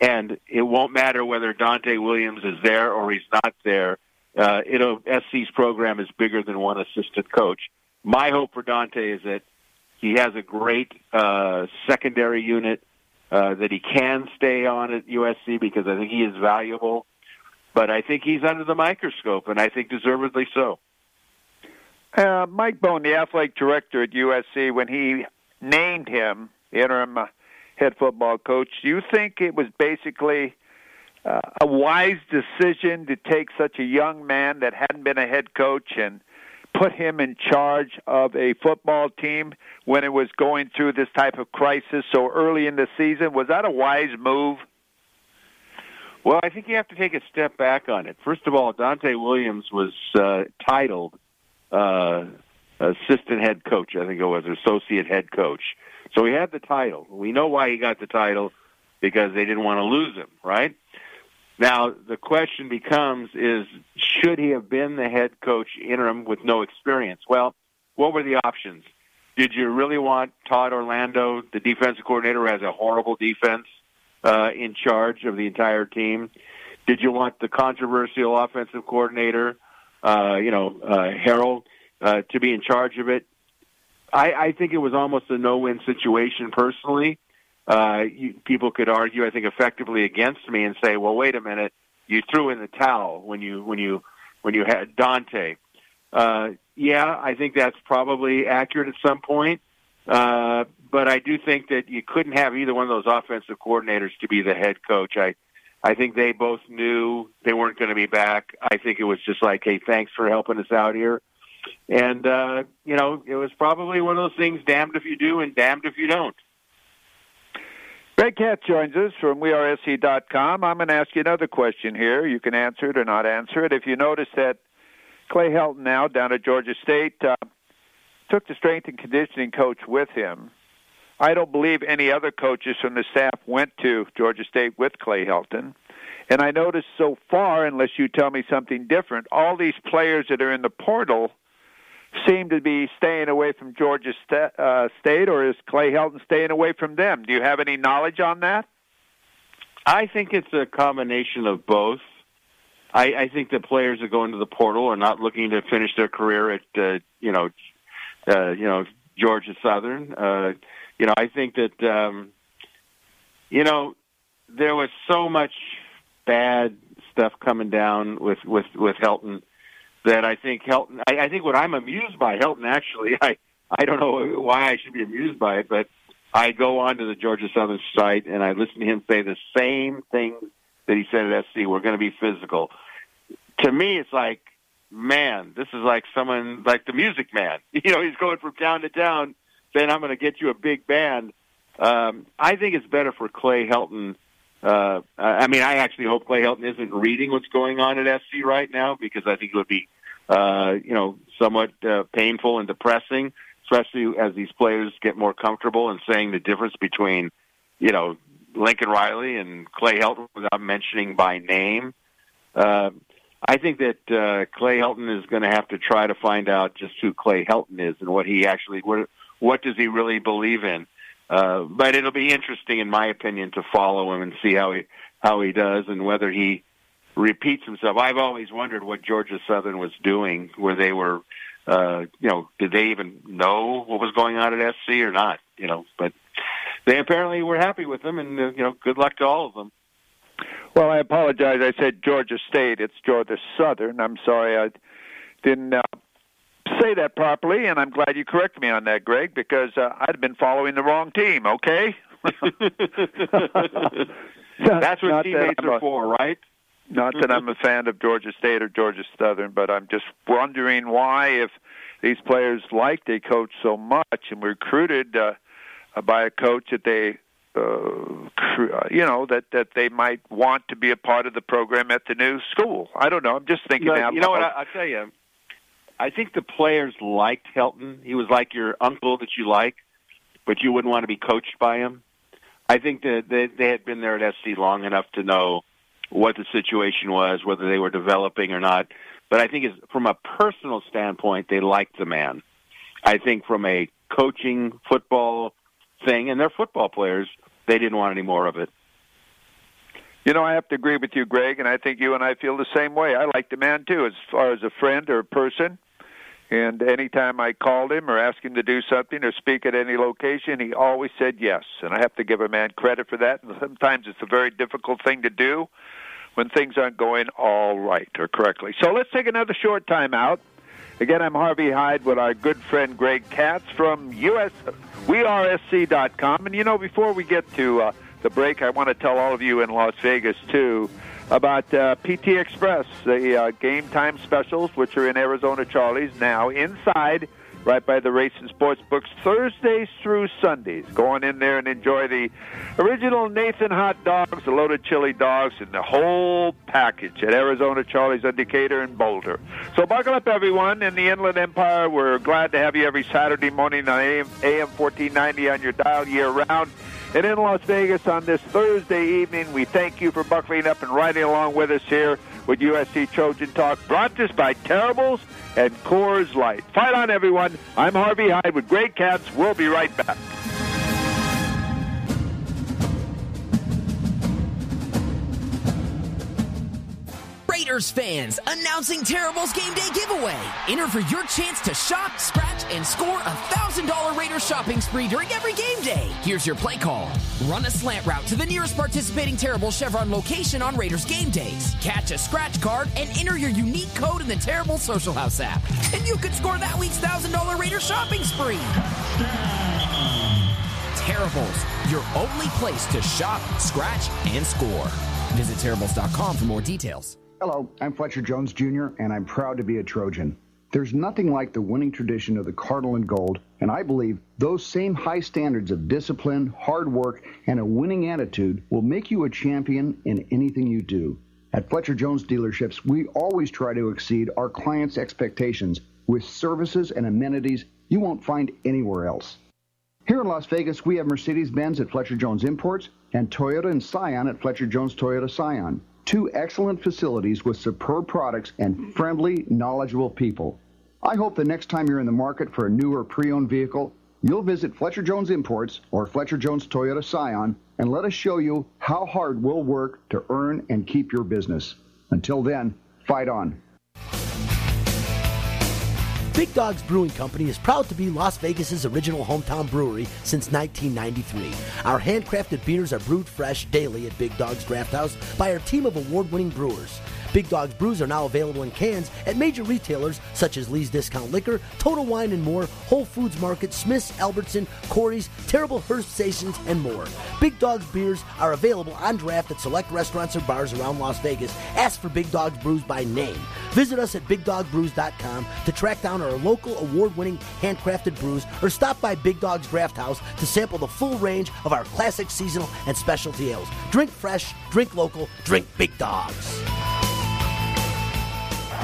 And it won't matter whether Donte Williams is there or he's not there. Uh, it'll, S C's program is bigger than one assistant coach. My hope for Donte is that he has a great uh, secondary unit, uh, that he can stay on at U S C because I think he is valuable. But I think he's under the microscope, and I think deservedly so. Uh, Mike Bone, the athletic director at U S C, when he named him the interim head football coach, do you think it was basically Uh, a wise decision to take such a young man that hadn't been a head coach and put him in charge of a football team when it was going through this type of crisis so early in the season? Was that a wise move? Well, I think you have to take a step back on it. First of all, Donte Williams was uh, titled uh, assistant head coach, I think it was, or associate head coach. So he had the title. We know why he got the title, because they didn't want to lose him, right? Now, the question becomes is, should he have been the head coach interim with no experience? Well, what were the options? Did you really want Todd Orlando, the defensive coordinator who has a horrible defense, uh, in charge of the entire team? Did you want the controversial offensive coordinator, uh, you know, uh, Harold, uh, to be in charge of it? I, I think it was almost a no-win situation personally. Uh, you, people could argue, I think, effectively against me and say, "Well, wait a minute, you threw in the towel when you when you when you had Donte." Uh, yeah, I think that's probably accurate at some point. Uh, but I do think that you couldn't have either one of those offensive coordinators to be the head coach. I, I think they both knew they weren't going to be back. I think it was just like, hey, thanks for helping us out here. And, uh, you know, it was probably one of those things, damned if you do and damned if you don't. Greg Katz joins us from We Are S C dot com. I'm going to ask you another question here. You can answer it or not answer it. If you notice that Clay Helton now down at Georgia State uh, took the strength and conditioning coach with him. I don't believe any other coaches from the staff went to Georgia State with Clay Helton. And I noticed so far, unless you tell me something different, all these players that are in the portal seem to be staying away from Georgia St- uh, State, or is Clay Helton staying away from them? Do you have any knowledge on that? I think it's a combination of both. I, I think the players that go into the portal are not looking to finish their career at, uh, you know, uh, you know, Georgia Southern. Uh, you know, I think that, um, you know, there was so much bad stuff coming down with, with, with Helton. That I think Helton, I, I think what I'm amused by, Helton actually, I, I don't know why I should be amused by it, but I go on to the Georgia Southern site and I listen to him say the same thing that he said at S C, we're going to be physical. To me, it's like, man, this is like someone, like the Music Man. You know, he's going from town to town saying, I'm going to get you a big band. Um, I think it's better for Clay Helton. Uh, I mean, I actually hope Clay Helton isn't reading what's going on at S C right now because I think it would be, uh, you know, somewhat uh, painful and depressing, especially as these players get more comfortable and saying the difference between, you know, Lincoln Riley and Clay Helton without mentioning by name. Uh, I think that uh, Clay Helton is going to have to try to find out just who Clay Helton is and what he actually, what, what does he really believe in. Uh, but it'll be interesting, in my opinion, to follow him and see how he how he does and whether he repeats himself. I've always wondered what Georgia Southern was doing, where they were, uh, you know, did they even know what was going on at S C or not? You know, but they apparently were happy with them, and uh, you know, good luck to all of them. Well, I apologize. I said Georgia State. It's Georgia Southern. I'm sorry, I didn't. Uh... say that properly, and I'm glad you correct me on that, Greg, because uh, I'd been following the wrong team, okay? That's what teammates that are a, for, right? Not that I'm a fan of Georgia State or Georgia Southern, but I'm just wondering why, if these players liked a coach so much and were recruited uh, by a coach that they, uh, you know, that, that they might want to be a part of the program at the new school. I don't know. I'm just thinking but, now. You know what? I'll tell you. I think the players liked Helton. He was like your uncle that you like, but you wouldn't want to be coached by him. I think that they, they had been there at S C long enough to know what the situation was, whether they were developing or not. But I think it's, from a personal standpoint, they liked the man. I think from a coaching football thing, and they're football players, they didn't want any more of it. You know, I have to agree with you, Greg, and I think you and I feel the same way. I like the man, too, as far as a friend or a person. And anytime I called him or asked him to do something or speak at any location, he always said yes. And I have to give a man credit for that. And sometimes it's a very difficult thing to do when things aren't going all right or correctly. So let's take another short time out. Again, I'm Harvey Hyde with our good friend Greg Katz from We Are S C dot com. And, you know, before we get to uh, the break, I want to tell all of you in Las Vegas, too, about uh, P T Express, the uh, game time specials, which are in Arizona Charlie's now inside, right by the Race and Sports Books, Thursdays through Sundays. Go on in there and enjoy the original Nathan hot dogs, the loaded chili dogs, and the whole package at Arizona Charlie's on Decatur and Boulder. So buckle up, everyone, in the Inland Empire. We're glad to have you every Saturday morning on A M fourteen ninety on your dial year-round. And in Las Vegas on this Thursday evening, we thank you for buckling up and riding along with us here with U S C Trojan Talk, brought to us by Terrible's and Coors Light. Fight on, everyone. I'm Harvey Hyde with Greg Katz. We'll be right back. Raiders fans, announcing Terrible's Game Day giveaway. Enter for your chance to shop, scratch, and score a one thousand dollars Raiders shopping spree during every game day. Here's your play call. Run a slant route to the nearest participating Terrible's Chevron location on Raiders game days. Catch a scratch card and enter your unique code in the Terrible's Social House app. And you could score that week's one thousand dollars Raiders shopping spree. Terrible's, your only place to shop, scratch, and score. Visit Terrible's dot com for more details. Hello, I'm Fletcher Jones, Junior, and I'm proud to be a Trojan. There's nothing like the winning tradition of the Cardinal and Gold, and I believe those same high standards of discipline, hard work, and a winning attitude will make you a champion in anything you do. At Fletcher Jones Dealerships, we always try to exceed our clients' expectations with services and amenities you won't find anywhere else. Here in Las Vegas, we have Mercedes-Benz at Fletcher Jones Imports and Toyota and Scion at Fletcher Jones Toyota Scion. Two excellent facilities with superb products and friendly, knowledgeable people. I hope the next time you're in the market for a new or pre-owned vehicle, you'll visit Fletcher Jones Imports or Fletcher Jones Toyota Scion and let us show you how hard we'll work to earn and keep your business. Until then, fight on. Big Dogs Brewing Company is proud to be Las Vegas's original hometown brewery since nineteen ninety-three. Our handcrafted beers are brewed fresh daily at Big Dogs Draft House by our team of award-winning brewers. Big Dogs brews are now available in cans at major retailers such as Lee's Discount Liquor, Total Wine and More, Whole Foods Market, Smith's, Albertson, Corey's, Terrible Hearst Stations, and more. Big Dogs beers are available on draft at select restaurants or bars around Las Vegas. Ask for Big Dogs brews by name. Visit us at big dog brews dot com to track down our Our local award-winning handcrafted brews, or stop by Big Dogs Draft House to sample the full range of our classic, seasonal, and specialty ales. Drink fresh, drink local, drink Big Dogs.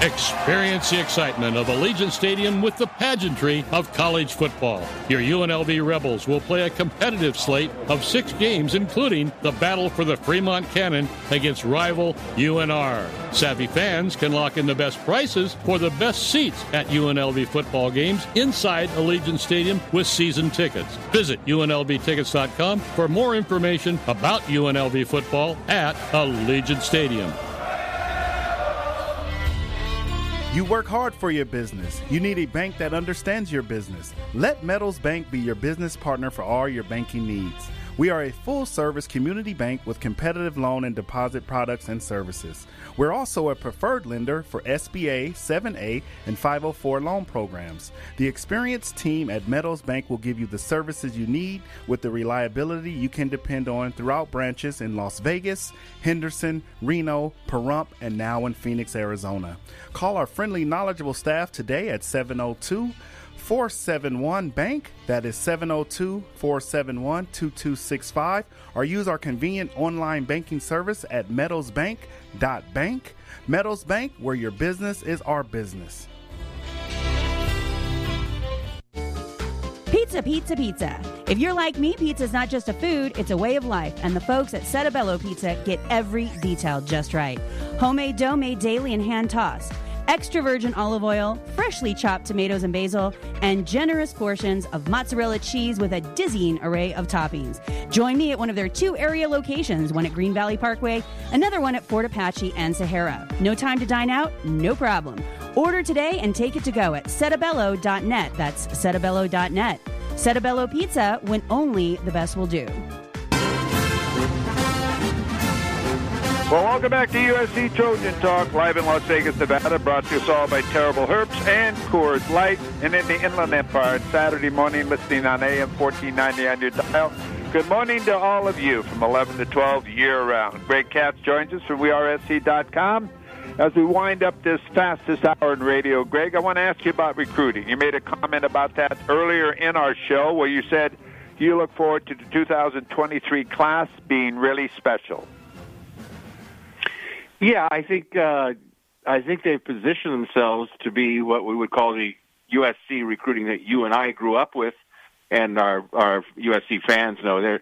Experience the excitement of Allegiant Stadium with the pageantry of college football. Your U N L V Rebels will play a competitive slate of six games, including the battle for the Fremont Cannon against rival U N R. Savvy fans can lock in the best prices for the best seats at U N L V football games inside Allegiant Stadium with season tickets. Visit U N L V tickets dot com for more information about U N L V football at Allegiant Stadium. You work hard for your business. You need a bank that understands your business. Let Metals Bank be your business partner for all your banking needs. We are a full-service community bank with competitive loan and deposit products and services. We're also a preferred lender for S B A, seven A, and five oh four loan programs. The experienced team at Metals Bank will give you the services you need with the reliability you can depend on throughout branches in Las Vegas, Henderson, Reno, Pahrump, and now in Phoenix, Arizona. Call our friendly, knowledgeable staff today at seven oh two, four seven one, bank. That is seven oh two, four seven one, two two six five. Or use our convenient online banking service at metals bank dot bank. Metals Bank, where your business is our business. Pizza, pizza, pizza. If you're like me, pizza's not just a food, it's a way of life. And the folks at Setabello Pizza get every detail just right. Homemade dough made daily and hand-tossed. Extra virgin olive oil, freshly chopped tomatoes and basil, and generous portions of mozzarella cheese with a dizzying array of toppings. Join me at one of their two area locations, one at Green Valley Parkway, another one at Fort Apache and Sahara. No time to dine out? No problem. Order today and take it to go at setabello dot net. That's setabello dot net. Setabello Pizza, when only the best will do. Well, welcome back to U S C Trojan Talk, live in Las Vegas, Nevada, brought to us all by Terrible Herbs and Coors Light, and in the Inland Empire, Saturday morning, listening on A M fourteen ninety on your dial. Good morning to all of you from eleven to twelve year-round. Greg Katz joins us from We Are S C dot com. As we wind up this fastest hour in radio, Greg, I want to ask you about recruiting. You made a comment about that earlier in our show where you said you look forward to the two thousand twenty-three class being really special. Yeah, I think uh, I think they've positioned themselves to be what we would call the U S C recruiting that you and I grew up with, and our, our U S C fans know. They're,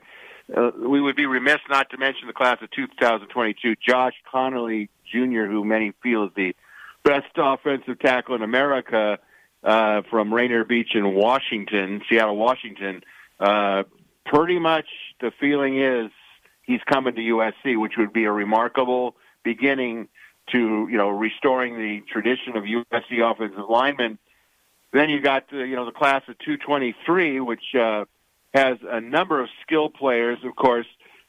uh, we would be remiss not to mention the class of two thousand twenty-two, Josh Connolly Junior, who many feel is the best offensive tackle in America, uh, from Rainier Beach in Washington, Seattle, Washington. Uh, pretty much the feeling is he's coming to U S C, which would be a remarkable beginning to, you know, restoring the tradition of U S C offensive linemen. Then you got, the, you know, the class of two twenty-three, which uh, has a number of skill players. Of course,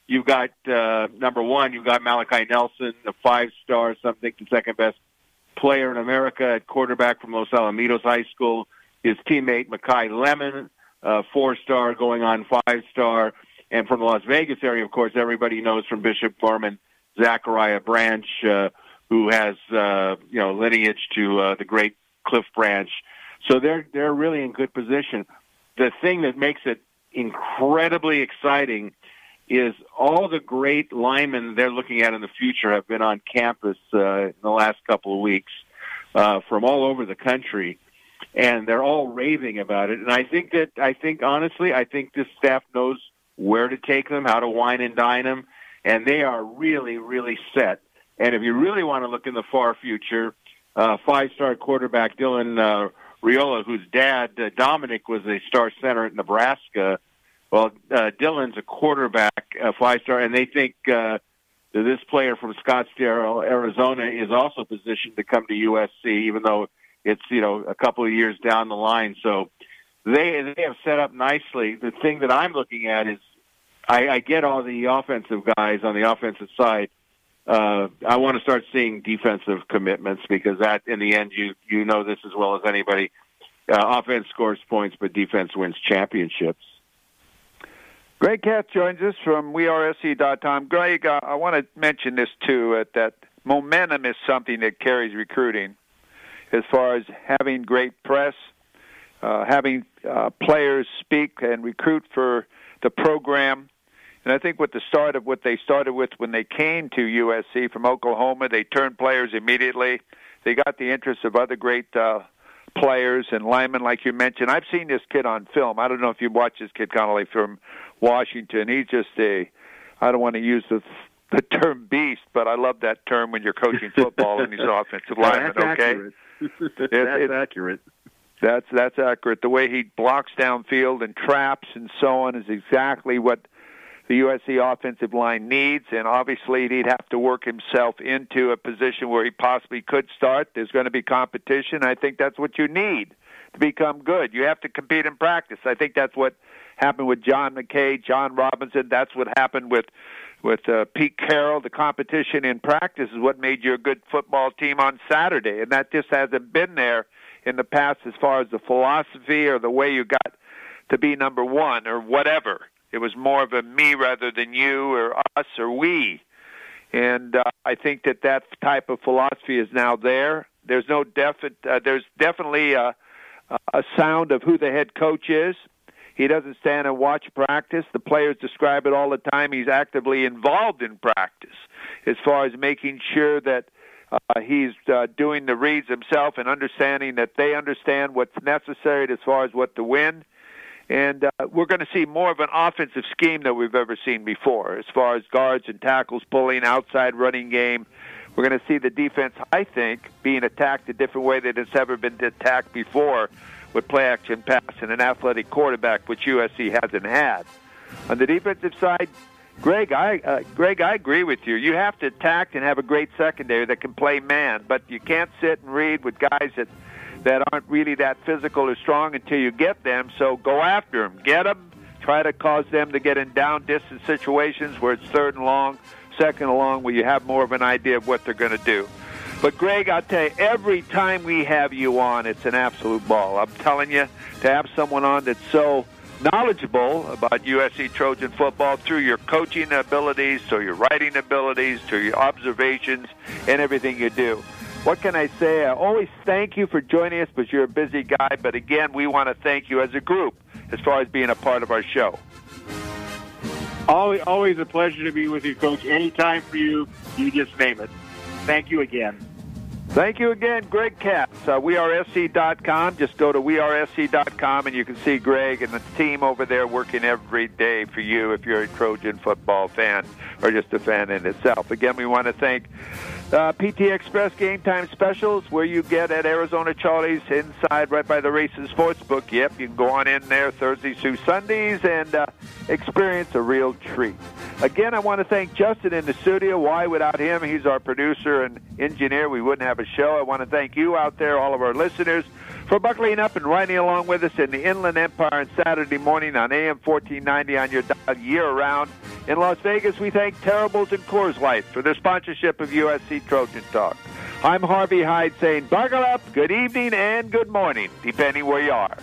you've got, uh, number one, you've got Malachi Nelson, a five-star, some think the second-best player in America at quarterback from Los Alamitos High School. His teammate, Makai Lemon, uh, four-star going on five-star. And from the Las Vegas area, of course, everybody knows from Bishop Gorman, Zachariah Branch, uh, who has, uh, you know, lineage to uh, the great Cliff Branch. So they're they're really in good position. The thing that makes it incredibly exciting is all the great linemen they're looking at in the future have been on campus uh, in the last couple of weeks uh, from all over the country, and they're all raving about it. And I think that, I think, honestly, I think this staff knows where to take them, how to wine and dine them, and they are really, really set. And if you really want to look in the far future, uh, five-star quarterback Dylan uh, Raiola, whose dad, uh, Dominic, was a star center at Nebraska. Well, uh, Dylan's a quarterback, a five-star, and they think uh, that this player from Scottsdale, Arizona, is also positioned to come to U S C, even though it's, you know, a couple of years down the line. So they they have set up nicely. The thing that I'm looking at is I, I get all the offensive guys on the offensive side. Uh, I want to start seeing defensive commitments because that, in the end, you you know this as well as anybody. Uh, offense scores points, but defense wins championships. Greg Katz joins us from We Are S C dot com. Greg, uh, I want to mention this too, uh, that momentum is something that carries recruiting as far as having great press, uh, having uh, players speak and recruit for the program. And I think with the start of what they started with when they came to U S C from Oklahoma, they turned players immediately. They got the interest of other great uh, players and linemen, like you mentioned. I've seen this kid on film. I don't know if you watch this kid, Connolly, from Washington. He's just a, I don't want to use the, the term beast, but I love that term when you're coaching football and he's an offensive lineman, that's okay? Accurate. that's it, accurate. That's, that's accurate. The way he blocks downfield and traps and so on is exactly what the U S C offensive line needs, and obviously he'd have to work himself into a position where he possibly could start. There's going to be competition. I think that's what you need to become good. You have to compete in practice. I think that's what happened with John McKay, John Robinson. That's what happened with with uh, Pete Carroll. The competition in practice is what made you a good football team on Saturday, and that just hasn't been there in the past as far as the philosophy or the way you got to be number one or whatever. It was more of a me rather than you or us or we. And uh, I think that that type of philosophy is now there. There's no defi- uh, There's definitely a, a sound of who the head coach is. He doesn't stand and watch practice. The players describe it all the time. He's actively involved in practice as far as making sure that uh, he's uh, doing the reads himself and understanding that they understand what's necessary as far as what to win. And uh, we're going to see more of an offensive scheme than we've ever seen before as far as guards and tackles pulling, outside running game. We're going to see the defense, I think, being attacked a different way than it's ever been attacked before with play action pass and an athletic quarterback, which U S C hasn't had. On the defensive side, Greg, I uh, Greg, I agree with you. You have to attack and have a great secondary that can play man, but you can't sit and read with guys that – that aren't really that physical or strong until you get them. So go after them. Get them. Try to cause them to get in down-distance situations where it's third and long, second and long, where you have more of an idea of what they're going to do. But, Greg, I'll tell you, every time we have you on, it's an absolute ball. I'm telling you, to have someone on that's so knowledgeable about U S C Trojan football through your coaching abilities, through your writing abilities, through your observations, and everything you do. What can I say? I always thank you for joining us, but you're a busy guy. But again, we want to thank you as a group as far as being a part of our show. Always, always a pleasure to be with you, Coach. Anytime for you, you just name it. Thank you again. Thank you again, Greg Katz. Uh, We Are S C dot com. Just go to We Are S C dot com, and you can see Greg and the team over there working every day for you if you're a Trojan football fan or just a fan in itself. Again, we want to thank Uh, P T Express Game Time Specials, where you get at Arizona Charlie's inside right by the Racing Sportsbook. Yep, you can go on in there Thursdays through Sundays and uh, experience a real treat. Again, I want to thank Justin in the studio. Why without him? He's our producer and engineer. We wouldn't have a show. I want to thank you out there, all of our listeners, for buckling up and riding along with us in the Inland Empire on Saturday morning on A M fourteen ninety on your dial year-round. In Las Vegas, we thank Terrible's and Coors Light for their sponsorship of U S C Trojan Talk. I'm Harvey Hyde saying, buckle up, good evening, and good morning, depending where you are.